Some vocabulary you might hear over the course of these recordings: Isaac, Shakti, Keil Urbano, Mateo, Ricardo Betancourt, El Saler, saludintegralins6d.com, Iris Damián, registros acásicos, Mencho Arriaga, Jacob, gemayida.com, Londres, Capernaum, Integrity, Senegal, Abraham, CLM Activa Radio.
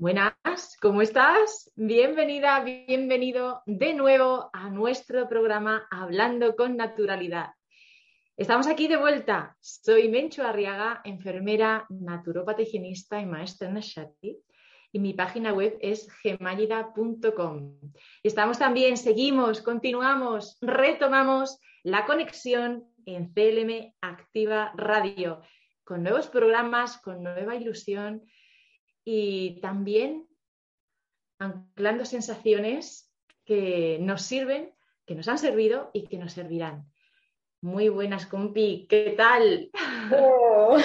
Buenas, ¿cómo estás? Bienvenida, bienvenido de nuevo a nuestro programa Hablando con Naturalidad. Estamos aquí de vuelta. Soy Mencho Arriaga, enfermera, naturópata, higienista y maestra en Shakti. Y mi página web es gemayida.com. Estamos también, seguimos, continuamos, retomamos la conexión en CLM Activa Radio, con nuevos programas, con nueva ilusión y también anclando sensaciones que nos sirven, que nos han servido y que nos servirán. Muy buenas, compi, ¿qué tal? Oh.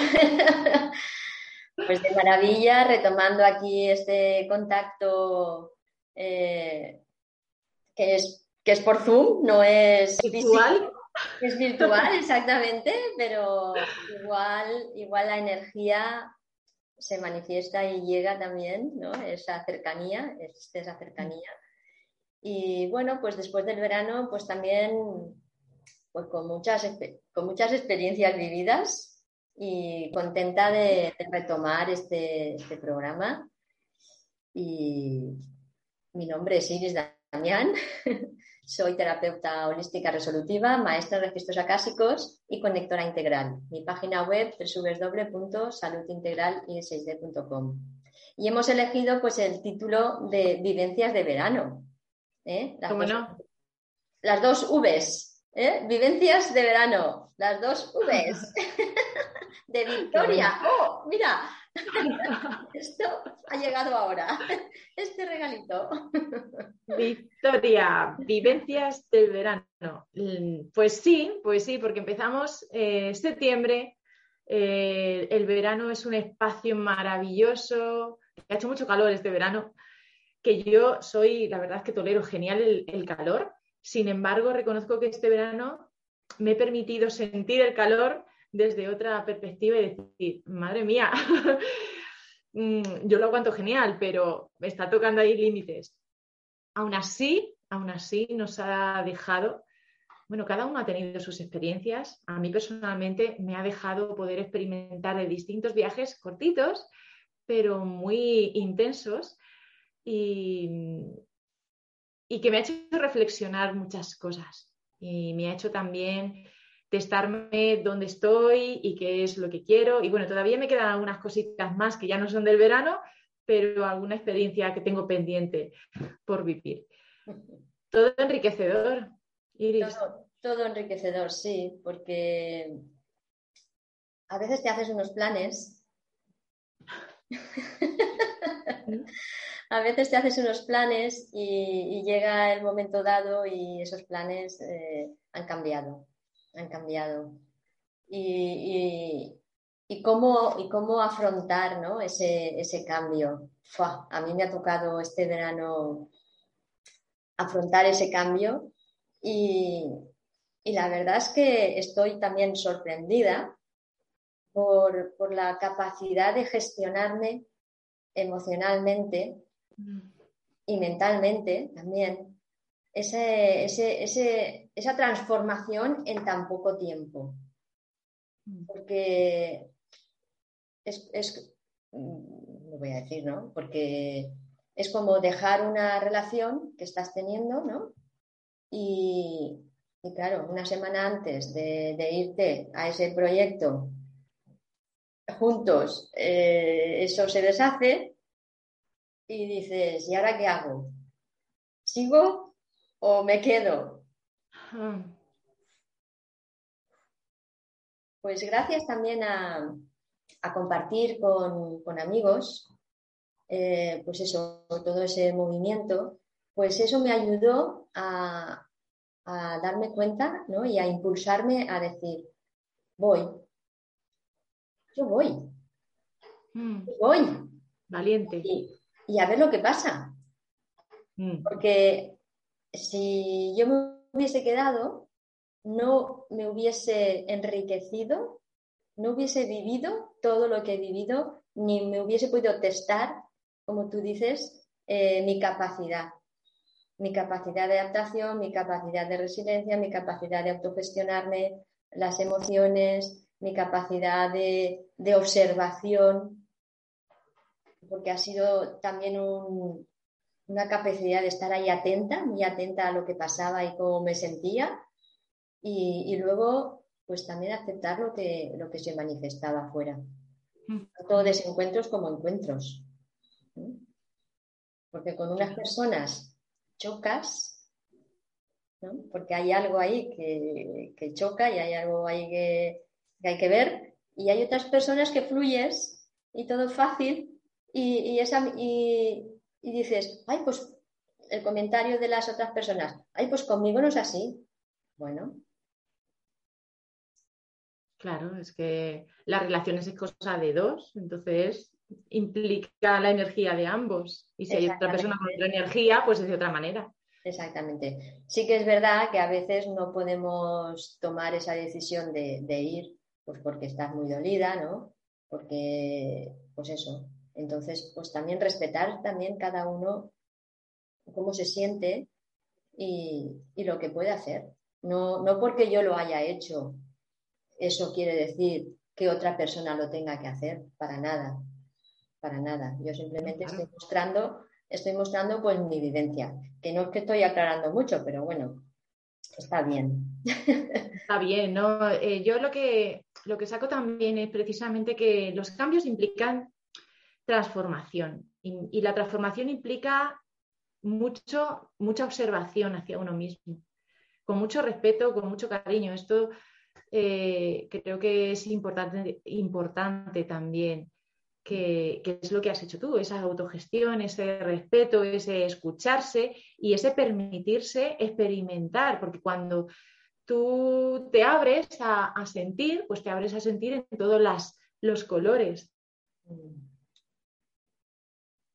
Pues de maravilla, retomando aquí este contacto que es por Zoom, no es virtual. Es virtual, exactamente, pero igual la energía se manifiesta y llega también, ¿no? Esa cercanía, existe esa cercanía. Y bueno, pues después del verano, pues también pues con muchas experiencias vividas y contenta de retomar este programa. Y mi nombre es Iris Damián, soy terapeuta holística resolutiva, maestra en registros acásicos y conectora integral. Mi página web www.saludintegralins6d.com. Y hemos elegido pues el título de Vivencias de Verano. ¿Cómo no? Las dos Vs. Vivencias de verano, las dos Vs de Victoria. ¡Oh, mira! Esto ha llegado ahora, este regalito. Victoria, vivencias del verano. Pues sí, porque empezamos septiembre. El verano es un espacio maravilloso. Ha hecho mucho calor este verano, que yo soy, la verdad es que tolero genial el calor. Sin embargo, reconozco que este verano me he permitido sentir el calor desde otra perspectiva y decir, madre mía, yo lo aguanto genial, pero me está tocando ahí límites. Aún así nos ha dejado, bueno, cada uno ha tenido sus experiencias. A mí personalmente me ha dejado poder experimentar de distintos viajes cortitos, pero muy intensos y que me ha hecho reflexionar muchas cosas y me ha hecho también testarme dónde estoy y qué es lo que quiero. Y bueno, todavía me quedan algunas cositas más que ya no son del verano, pero alguna experiencia que tengo pendiente por vivir. Todo enriquecedor, Iris. Todo enriquecedor, sí, porque a veces te haces unos planes. A veces te haces unos planes y llega el momento dado y esos planes han cambiado. Y cómo afrontar, ¿no? ese cambio. ¡Fua! A mí me ha tocado este verano afrontar ese cambio y la verdad es que estoy también sorprendida por la capacidad de gestionarme emocionalmente y mentalmente también esa transformación en tan poco tiempo, porque no voy a decir, ¿no? Porque es como dejar una relación que estás teniendo, ¿no? Y claro, una semana antes de irte a ese proyecto juntos, eso se deshace y dices, ¿y ahora qué hago? ¿Sigo o me quedo? Pues gracias también a compartir con amigos, pues eso, todo ese movimiento, pues eso me ayudó a darme cuenta, ¿no? Y a impulsarme a decir, Yo voy. Valiente. Y a ver lo que pasa. Porque si yo me hubiese quedado, no me hubiese enriquecido, no hubiese vivido todo lo que he vivido, ni me hubiese podido testar, como tú dices, mi capacidad de adaptación, mi capacidad de resiliencia, mi capacidad de autogestionarme, las emociones, mi capacidad de observación. porque ha sido también una capacidad de estar ahí atenta, muy atenta a lo que pasaba y cómo me sentía, y luego pues también aceptar lo que se manifestaba afuera, tanto desencuentros como encuentros, ¿sí? Porque con unas personas chocas, ¿no? Porque hay algo ahí que choca y hay algo ahí que hay que ver, y hay otras personas que fluyes y todo fácil y dices, ay, pues el comentario de las otras personas, ay, pues conmigo no es así. Bueno. Claro, es que las relaciones es cosa de dos, entonces implica la energía de ambos. Y si hay otra persona con otra energía, pues es de otra manera. Exactamente. Sí que es verdad que a veces no podemos tomar esa decisión de ir, pues porque estás muy dolida, ¿no? Porque, pues eso. Entonces, pues también respetar también cada uno cómo se siente y lo que puede hacer. No porque yo lo haya hecho, eso quiere decir que otra persona lo tenga que hacer, para nada. Yo simplemente estoy mostrando pues mi vivencia, que no es que estoy aclarando mucho, pero bueno, está bien. Está bien, ¿no? Yo lo que saco también es precisamente que los cambios implican transformación, y la transformación implica mucha observación hacia uno mismo, con mucho respeto, con mucho cariño. Esto creo que es importante también, que es lo que has hecho tú, esa autogestión, ese respeto, ese escucharse y ese permitirse experimentar, porque cuando tú te abres a sentir, pues te abres a sentir en todos los colores.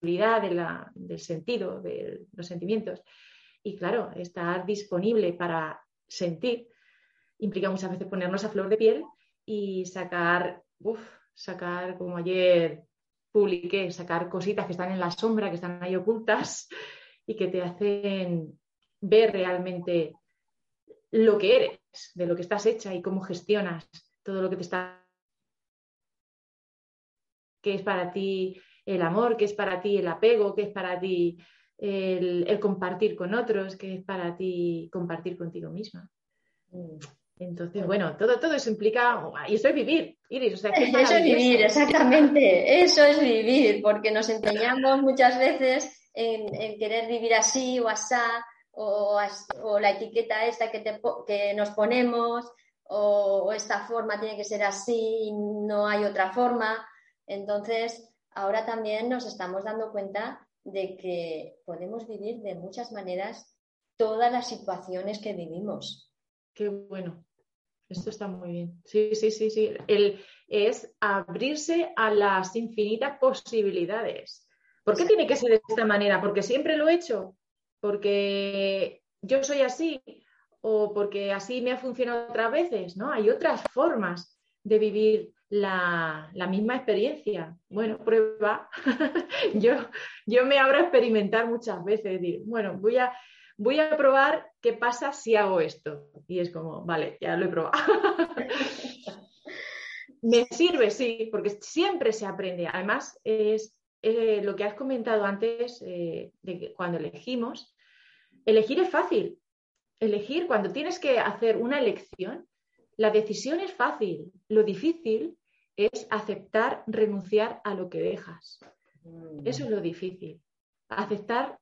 Del sentido, de los sentimientos. Y claro, estar disponible para sentir implica muchas veces ponernos a flor de piel y sacar, como ayer publiqué, sacar cositas que están en la sombra, que están ahí ocultas y que te hacen ver realmente lo que eres, de lo que estás hecha y cómo gestionas todo lo que te está, que es para ti el amor, que es para ti el apego, que es para ti el compartir con otros, que es para ti compartir contigo misma. Entonces, bueno, todo eso implica, y eso es vivir, Iris. O sea, eso es vivir, exactamente, eso es vivir, porque nos empeñamos muchas veces en querer vivir así o asá, o la etiqueta esta que nos ponemos, o esta forma tiene que ser así y no hay otra forma. Entonces, ahora también nos estamos dando cuenta de que podemos vivir de muchas maneras todas las situaciones que vivimos. Qué bueno, esto está muy bien. Sí. Es abrirse a las infinitas posibilidades. ¿Por qué tiene que ser de esta manera? ¿Porque siempre lo he hecho? ¿Porque yo soy así? ¿O porque así me ha funcionado otras veces? ¿No? Hay otras formas de vivir la misma experiencia. Bueno, prueba. yo me abro a experimentar muchas veces, decir, bueno, voy a probar qué pasa si hago esto, y es como, vale, ya lo he probado. Me sirve, sí, porque siempre se aprende. Además, es lo que has comentado antes, de que cuando elegir es fácil. Elegir, cuando tienes que hacer una elección, la decisión es fácil. Lo difícil es aceptar, renunciar a lo que dejas. Eso es lo difícil. Aceptar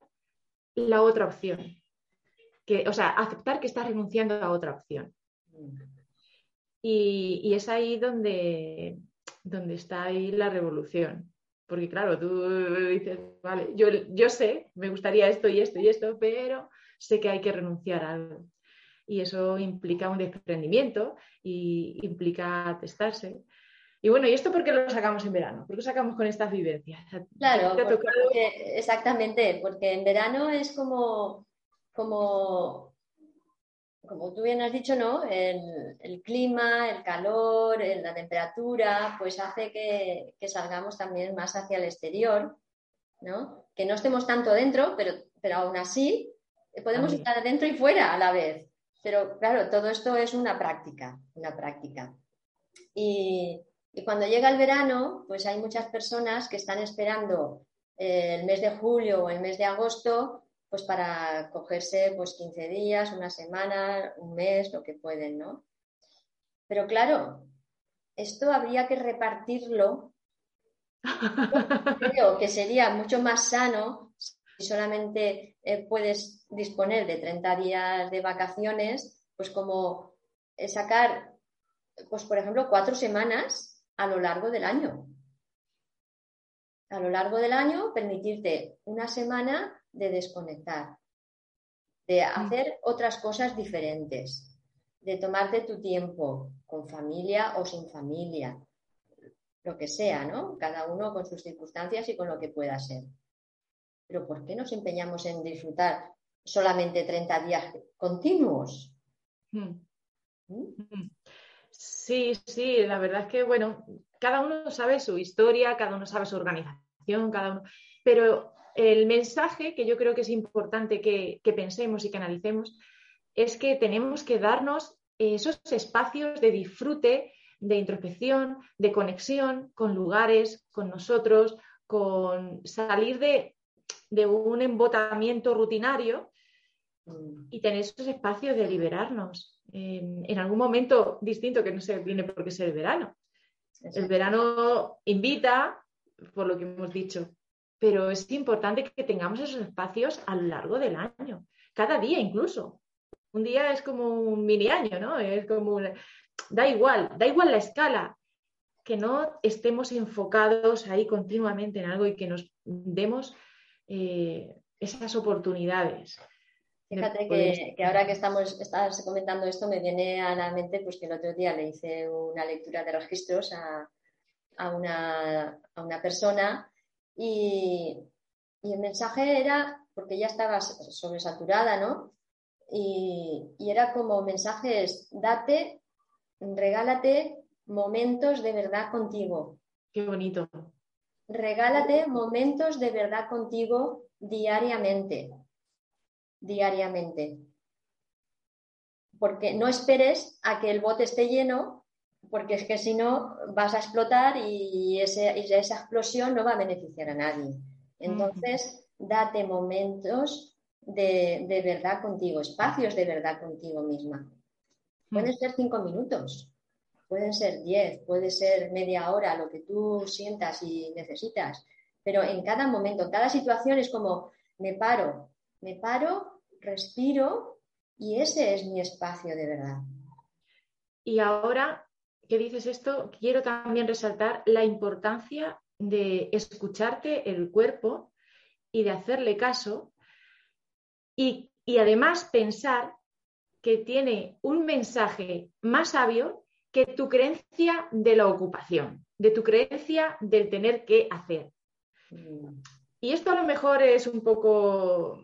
la otra opción. Aceptar que estás renunciando a otra opción. Y es ahí donde está ahí la revolución. Porque claro, tú dices, vale, yo sé, me gustaría esto y esto y esto, pero sé que hay que renunciar a algo. Y eso implica un desprendimiento y implica testarse. Y bueno, ¿y esto por qué lo sacamos en verano? ¿Por qué lo sacamos con estas vivencias? Claro, exactamente, porque en verano es como tú bien has dicho, ¿no? El clima, el calor, la temperatura, pues hace que salgamos también más hacia el exterior, ¿no? Que no estemos tanto dentro, pero aún así podemos estar dentro y fuera a la vez. Pero claro, todo esto es una práctica. Y cuando llega el verano, pues hay muchas personas que están esperando el mes de julio o el mes de agosto, pues para cogerse pues 15 días, una semana, un mes, lo que pueden, ¿no? Pero claro, esto habría que repartirlo. Creo que sería mucho más sano si solamente puedes disponer de 30 días de vacaciones, pues como sacar, pues por ejemplo, 4 semanas a lo largo del año. A lo largo del año, permitirte una semana de desconectar, de hacer otras cosas diferentes, de tomarte tu tiempo con familia o sin familia, lo que sea, ¿no? Cada uno con sus circunstancias y con lo que pueda ser. Pero ¿por qué nos empeñamos en disfrutar solamente 30 días continuos? Sí, la verdad es que, bueno, cada uno sabe su historia, cada uno sabe su organización, cada uno. Pero el mensaje que yo creo que es importante que pensemos y que analicemos es que tenemos que darnos esos espacios de disfrute, de introspección, de conexión con lugares, con nosotros, con salir de un embotamiento rutinario y tener esos espacios de liberarnos. En algún momento distinto que no se tiene por qué ser el verano. Exacto. El verano invita, por lo que hemos dicho, pero es importante que tengamos esos espacios a lo largo del año, cada día incluso. Un día es como un mini año, ¿no? Es como da igual la escala, que no estemos enfocados ahí continuamente en algo y que nos demos esas oportunidades. Fíjate que ahora que estás comentando esto me viene a la mente pues que el otro día le hice una lectura de registros a una persona y el mensaje era, porque ya estaba sobresaturada, ¿no? Y era como mensajes, date, regálate momentos de verdad contigo. Qué bonito. Regálate momentos de verdad contigo diariamente, porque no esperes a que el bote esté lleno, porque es que si no vas a explotar y esa explosión no va a beneficiar a nadie. Entonces date momentos de verdad contigo, espacios de verdad contigo misma. Pueden ser 5 minutos, pueden ser 10, puede ser media hora, lo que tú sientas y necesitas, pero en cada momento, en cada situación es como me paro, respiro y ese es mi espacio de verdad. Y ahora que dices esto, quiero también resaltar la importancia de escucharte el cuerpo y de hacerle caso y además pensar que tiene un mensaje más sabio que tu creencia de la ocupación, de tu creencia del tener que hacer. Y esto a lo mejor es un poco...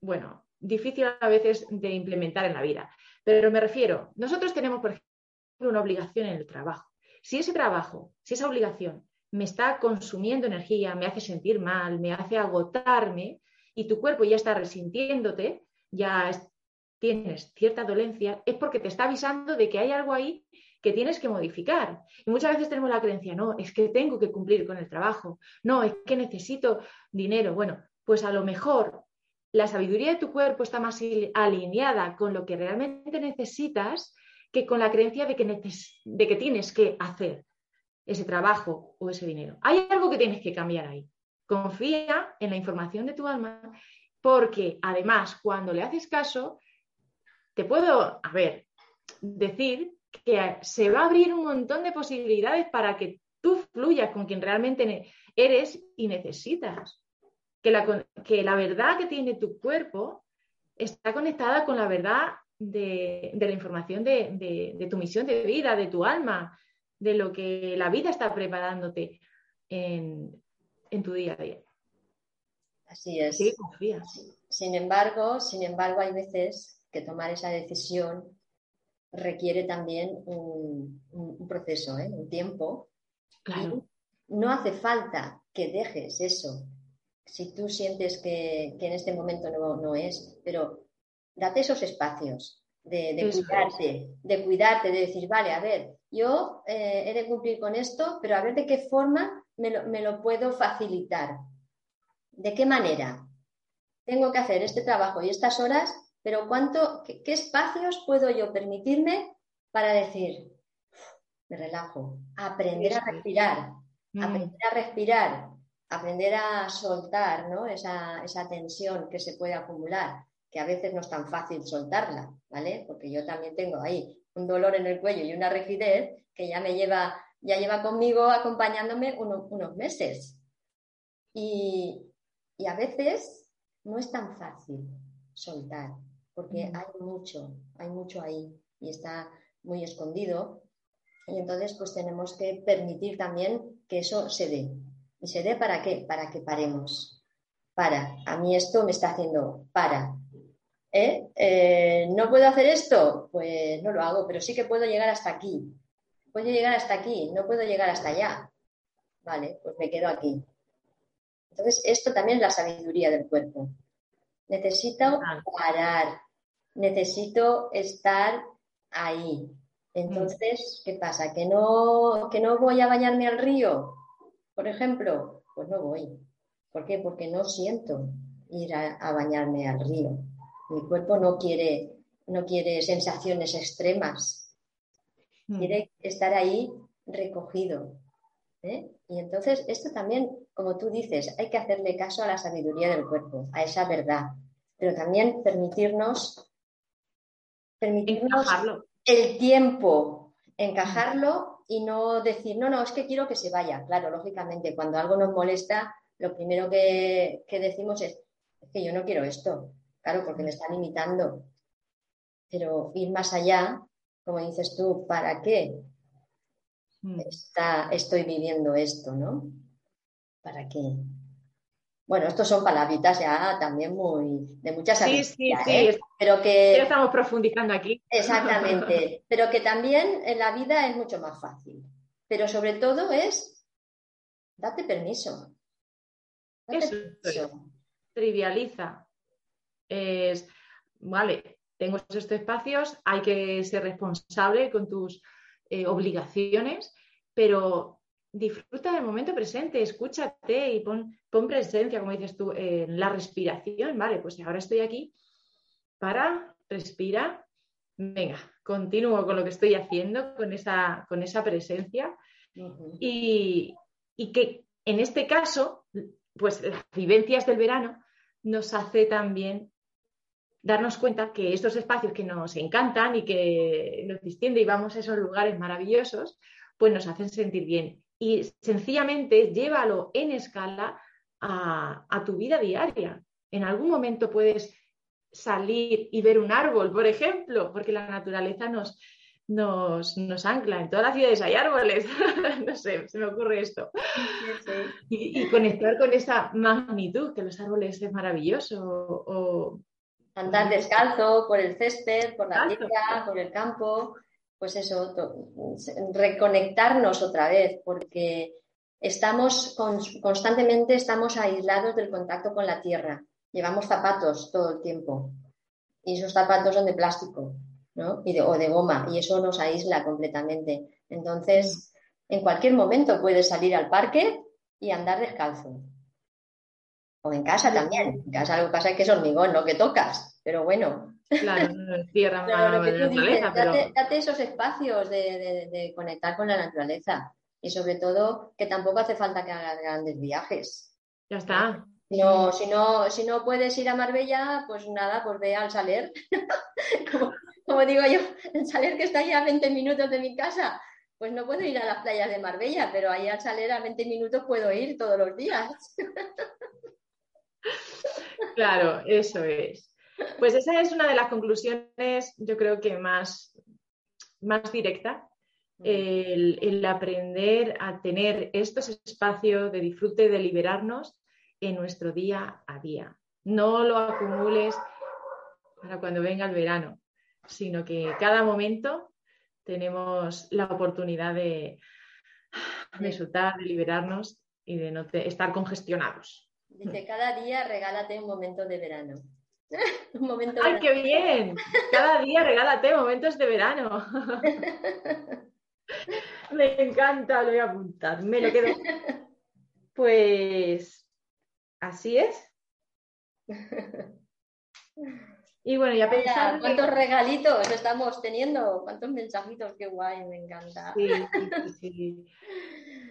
Bueno, difícil a veces de implementar en la vida, pero me refiero, nosotros tenemos, por ejemplo, una obligación en el trabajo. Si ese trabajo, si esa obligación me está consumiendo energía, me hace sentir mal, me hace agotarme y tu cuerpo ya está resintiéndote, tienes cierta dolencia, es porque te está avisando de que hay algo ahí que tienes que modificar. Y muchas veces tenemos la creencia, no, es que tengo que cumplir con el trabajo, no, es que necesito dinero. Bueno, pues a lo mejor... La sabiduría de tu cuerpo está más alineada con lo que realmente necesitas que con la creencia de que tienes que hacer ese trabajo o ese dinero. Hay algo que tienes que cambiar ahí. Confía en la información de tu alma porque, además, cuando le haces caso, te puedo, decir que se va a abrir un montón de posibilidades para que tú fluyas con quien realmente eres y necesitas. Que la verdad que tiene tu cuerpo está conectada con la verdad de la información de tu misión de vida, de tu alma, de lo que la vida está preparándote en tu día a día. Así es. Sí, confía. Sin embargo, hay veces que tomar esa decisión requiere también un proceso, un tiempo. Claro. Y no hace falta que dejes eso. Si tú sientes que en este momento no es, pero date esos espacios, de cuidarte, de decir, vale, a ver, yo he de cumplir con esto, pero a ver de qué forma me lo puedo facilitar. ¿De qué manera? Tengo que hacer este trabajo y estas horas, pero ¿qué espacios puedo yo permitirme para decir, me relajo, aprender a respirar, aprender a soltar, ¿no? esa tensión que se puede acumular, que a veces no es tan fácil soltarla, ¿vale? Porque yo también tengo ahí un dolor en el cuello y una rigidez que ya lleva conmigo acompañándome unos meses. Y a veces no es tan fácil soltar, porque hay mucho ahí y está muy escondido. Y entonces pues tenemos que permitir también que eso se dé. ¿Y se dé para qué? Para que paremos. A mí esto me está haciendo para. ¿No puedo hacer esto? Pues no lo hago, pero sí que puedo llegar hasta aquí. Puedo llegar hasta aquí, no puedo llegar hasta allá. Vale, pues me quedo aquí. Entonces esto también es la sabiduría del cuerpo. Necesito parar, necesito estar ahí. Entonces, ¿qué pasa? ¿Que no voy a bañarme al río, por ejemplo? Pues no voy. ¿Por qué? Porque no siento ir a bañarme al río. Mi cuerpo no quiere sensaciones extremas. Quiere estar ahí recogido. Y entonces, esto también, como tú dices, hay que hacerle caso a la sabiduría del cuerpo, a esa verdad. Pero también permitirnos el tiempo, encajarlo y no decir, no, es que quiero que se vaya. Claro, lógicamente, cuando algo nos molesta, lo primero que decimos es que yo no quiero esto, claro, porque me está limitando. Pero ir más allá, como dices tú, ¿para qué estoy viviendo esto, no? ¿Para qué? Bueno, estos son palabritas ya también de muchas habilidades, sí. Pero que... Ya estamos profundizando aquí. Exactamente, pero que también en la vida es mucho más fácil. Pero sobre todo es date permiso. Eso. Trivializa. Vale, tengo estos espacios, hay que ser responsable con tus obligaciones, pero disfruta del momento presente, escúchate y pon presencia, como dices tú, en la respiración. Vale, pues ahora estoy aquí, para, respira, venga, continúo con lo que estoy haciendo, con esa presencia. Uh-huh. Y que en este caso, pues las vivencias del verano nos hace también darnos cuenta que estos espacios que nos encantan y que nos distiende y vamos a esos lugares maravillosos, pues nos hacen sentir bien. Y sencillamente llévalo en escala a tu vida diaria. En algún momento puedes salir y ver un árbol, por ejemplo, porque la naturaleza nos ancla. En todas las ciudades hay árboles. No sé, se me ocurre esto. Sí. Y conectar con esa magnitud, que los árboles es maravilloso. O... Andar descalzo por el césped, por la tierra, por el campo... Pues eso, reconectarnos otra vez, porque constantemente estamos aislados del contacto con la tierra. Llevamos zapatos todo el tiempo y esos zapatos son de plástico, ¿no? O de goma, y eso nos aísla completamente. Entonces, en cualquier momento puedes salir al parque y andar descalzo. O en casa también. En casa lo que pasa es que es hormigón, lo que tocas, pero bueno... Claro, tierra, claro, madre, lo que tú dices, date esos espacios de conectar con la naturaleza y sobre todo que tampoco hace falta que hagas grandes viajes. Ya está. Si no puedes ir a Marbella, pues nada, pues ve al Saler, como digo yo, el Saler que está ahí a 20 minutos de mi casa, pues no puedo ir a las playas de Marbella, pero ahí al Saler a 20 minutos puedo ir todos los días. Claro, eso es. Pues esa es una de las conclusiones, yo creo que más directa, el aprender a tener estos espacios de disfrute, de liberarnos en nuestro día a día. No lo acumules para cuando venga el verano, sino que cada momento tenemos la oportunidad de disfrutar, de liberarnos y de no estar congestionados. Dice, cada día regálate un momento de verano. Un momento de verano. ¡Ay, qué bien! Cada día regálate momentos de verano. Me encanta, lo voy a apuntar, me lo quedo. Pues así es. Y bueno, ya pensaba. ¿Cuántos regalitos estamos teniendo? ¿Cuántos mensajitos? ¡Qué guay! Me encanta. Sí, sí, sí.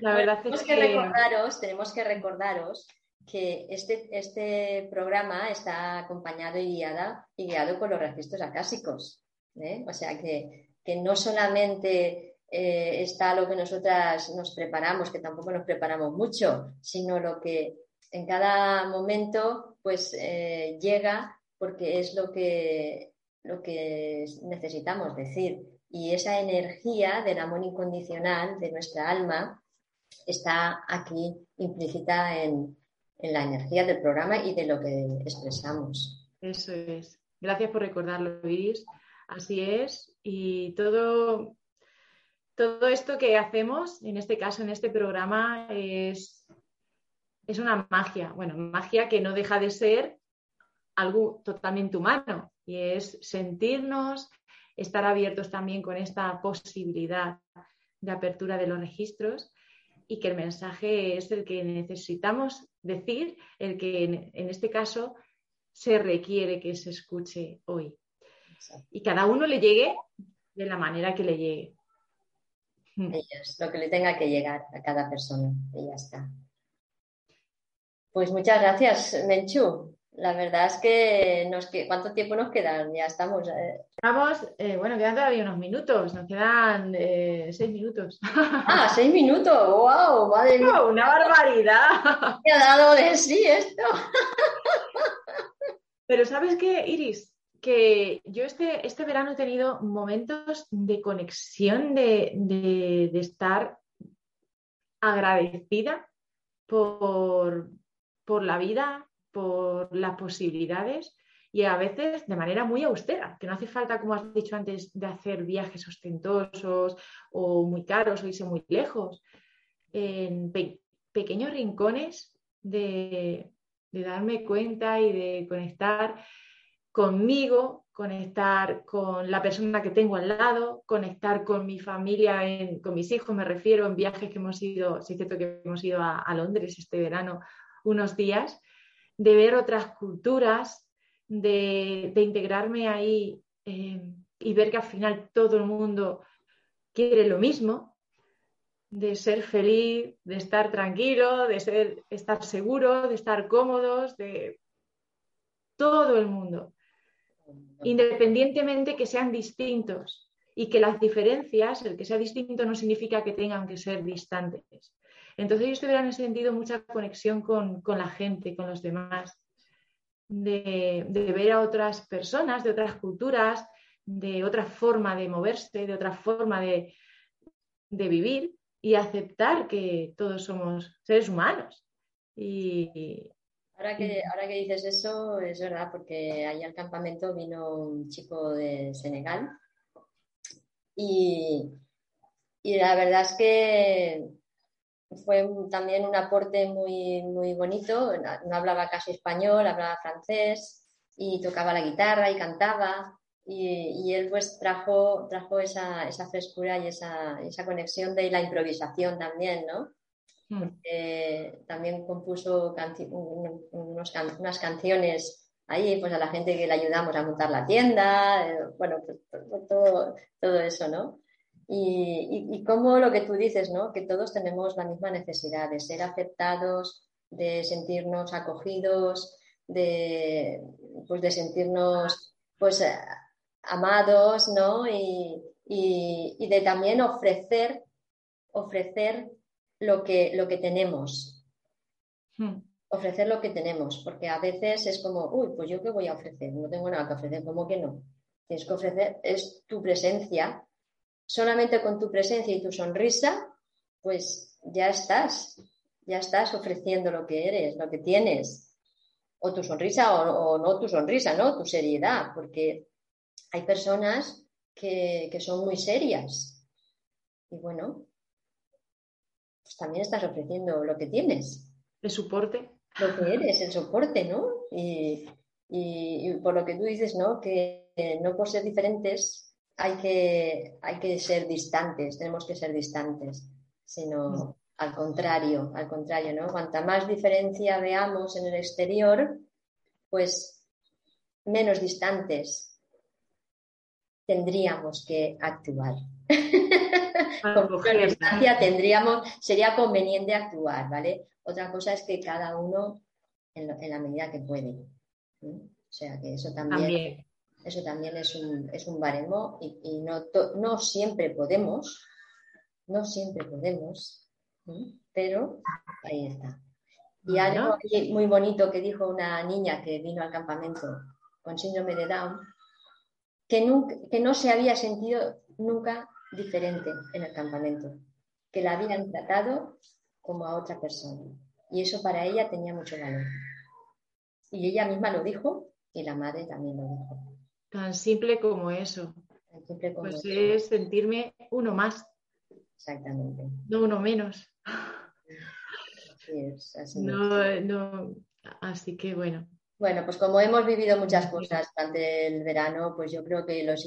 La verdad bueno, tenemos que recordaros que este programa está acompañado y guiado por los registros acásicos, ¿eh? O sea que no solamente está lo que nosotras nos preparamos, que tampoco nos preparamos mucho, sino lo que en cada momento pues llega, porque es lo que necesitamos decir, y esa energía del amor incondicional de nuestra alma está aquí implícita en la energía del programa y de lo que expresamos. Eso es. Gracias por recordarlo, Iris. Así es. Y todo esto que hacemos, en este caso, en este programa, es una magia. Bueno, magia que no deja de ser algo totalmente humano. Y es sentirnos, estar abiertos también con esta posibilidad de apertura de los registros, y que el mensaje es el que necesitamos decir, el que en este caso se requiere que se escuche hoy. Exacto. Y cada uno le llegue de la manera que le llegue. Ellos, lo que le tenga que llegar a cada persona, y ya está. Pues muchas gracias, Mencho. La verdad es que ¿cuánto tiempo nos quedan? Ya estamos. Bueno, quedan todavía unos minutos. Nos quedan 6 minutos. ¡Ah, 6 minutos! ¡Wow! ¡Madre mía! ¡Una barbaridad! ¿Qué ha dado de sí esto? Pero ¿sabes qué, Iris? Que yo este verano he tenido momentos de conexión, de estar agradecida por la vida, por las posibilidades, y a veces de manera muy austera, que no hace falta, como has dicho antes, de hacer viajes ostentosos o muy caros o irse muy lejos, en pequeños rincones de darme cuenta y de conectar conmigo, conectar con la persona que tengo al lado, conectar con mi familia, con mis hijos, me refiero, en viajes que hemos ido, sí es cierto que hemos ido a Londres este verano unos días, de ver otras culturas, de integrarme ahí y ver que al final todo el mundo quiere lo mismo, de ser feliz, de estar tranquilo, estar seguro, de estar cómodos, de todo el mundo, independientemente que sean distintos, y que las diferencias, el que sea distinto no significa que tengan que ser distantes. Entonces yo este verano he sentido mucha conexión con la gente, con los demás, de ver a otras personas, de otras culturas, de otra forma de moverse, de otra forma de vivir, y aceptar que todos somos seres humanos. Y ahora que dices eso, es verdad, porque allá al campamento vino un chico de Senegal y la verdad es que fue también un aporte muy, muy bonito. No hablaba casi español, hablaba francés y tocaba la guitarra y cantaba, y él pues trajo esa frescura y esa conexión de la improvisación también, ¿no? Porque también compuso unas canciones ahí pues a la gente que le ayudamos a montar la tienda, bueno, pues, todo eso, ¿no? Y como lo que tú dices, ¿no? Que todos tenemos la misma necesidad de ser aceptados, de sentirnos acogidos, de sentirnos pues amados, ¿no? Y de también ofrecer lo que tenemos. Ofrecer lo que tenemos, porque a veces es como, uy, pues yo qué voy a ofrecer, no tengo nada que ofrecer. ¿Cómo que no? Tienes que ofrecer, es tu presencia. Solamente con tu presencia y tu sonrisa, pues ya estás ofreciendo lo que eres, lo que tienes, o tu sonrisa o no tu sonrisa, ¿no? Tu seriedad, porque hay personas que son muy serias y bueno, pues también estás ofreciendo lo que tienes. El soporte. Lo que eres, el soporte, ¿no? Y, Y por lo que tú dices, ¿no? Que no por ser diferentes hay que ser distantes, tenemos que ser distantes, sino al contrario, ¿no? Cuanta más diferencia veamos en el exterior, pues menos distantes tendríamos que actuar. Con distancia sería conveniente actuar, ¿vale? Otra cosa es que cada uno en la medida que puede. ¿Sí? O sea que eso también es un baremo y no siempre podemos, ¿sí? Pero ahí está. Y algo muy bonito que dijo una niña que vino al campamento con síndrome de Down, que no se había sentido nunca diferente en el campamento, que la habían tratado como a otra persona, y eso para ella tenía mucho valor. Y ella misma lo dijo y la madre también lo dijo. Tan simple como eso. Tan simple como eso. Es sentirme uno más. Exactamente. No uno menos. Sí, es así. No. Así que bueno. Bueno, pues como hemos vivido muchas cosas durante el verano, pues yo creo que los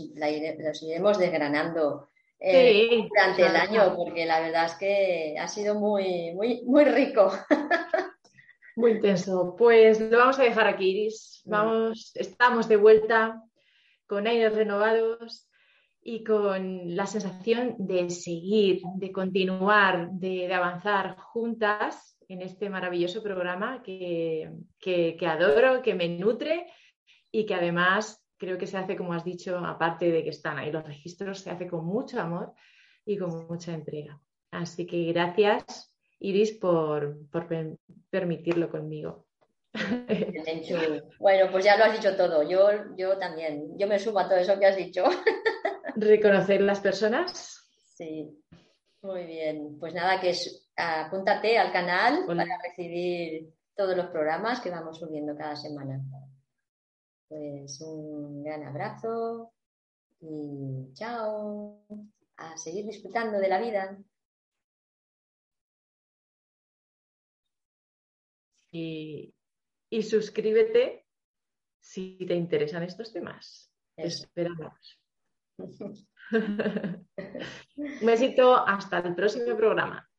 iremos desgranando durante el año, porque la verdad es que ha sido muy, muy, muy rico. Muy intenso. Pues lo vamos a dejar aquí, Iris. Estamos de vuelta con aires renovados y con la sensación de seguir, de continuar, de avanzar juntas en este maravilloso programa que adoro, que me nutre y que además creo que se hace, como has dicho, aparte de que están ahí los registros, se hace con mucho amor y con mucha entrega. Así que gracias, Iris, por permitirlo conmigo. Bueno, pues ya lo has dicho todo. Yo también. Yo me sumo a todo eso que has dicho. Reconocer las personas. Sí. Muy bien. Pues nada, apúntate al canal para recibir todos los programas que vamos subiendo cada semana. Pues un gran abrazo y chao. A seguir disfrutando de la vida. Y suscríbete si te interesan estos temas. Eso. Te esperamos. Un besito, hasta el próximo programa.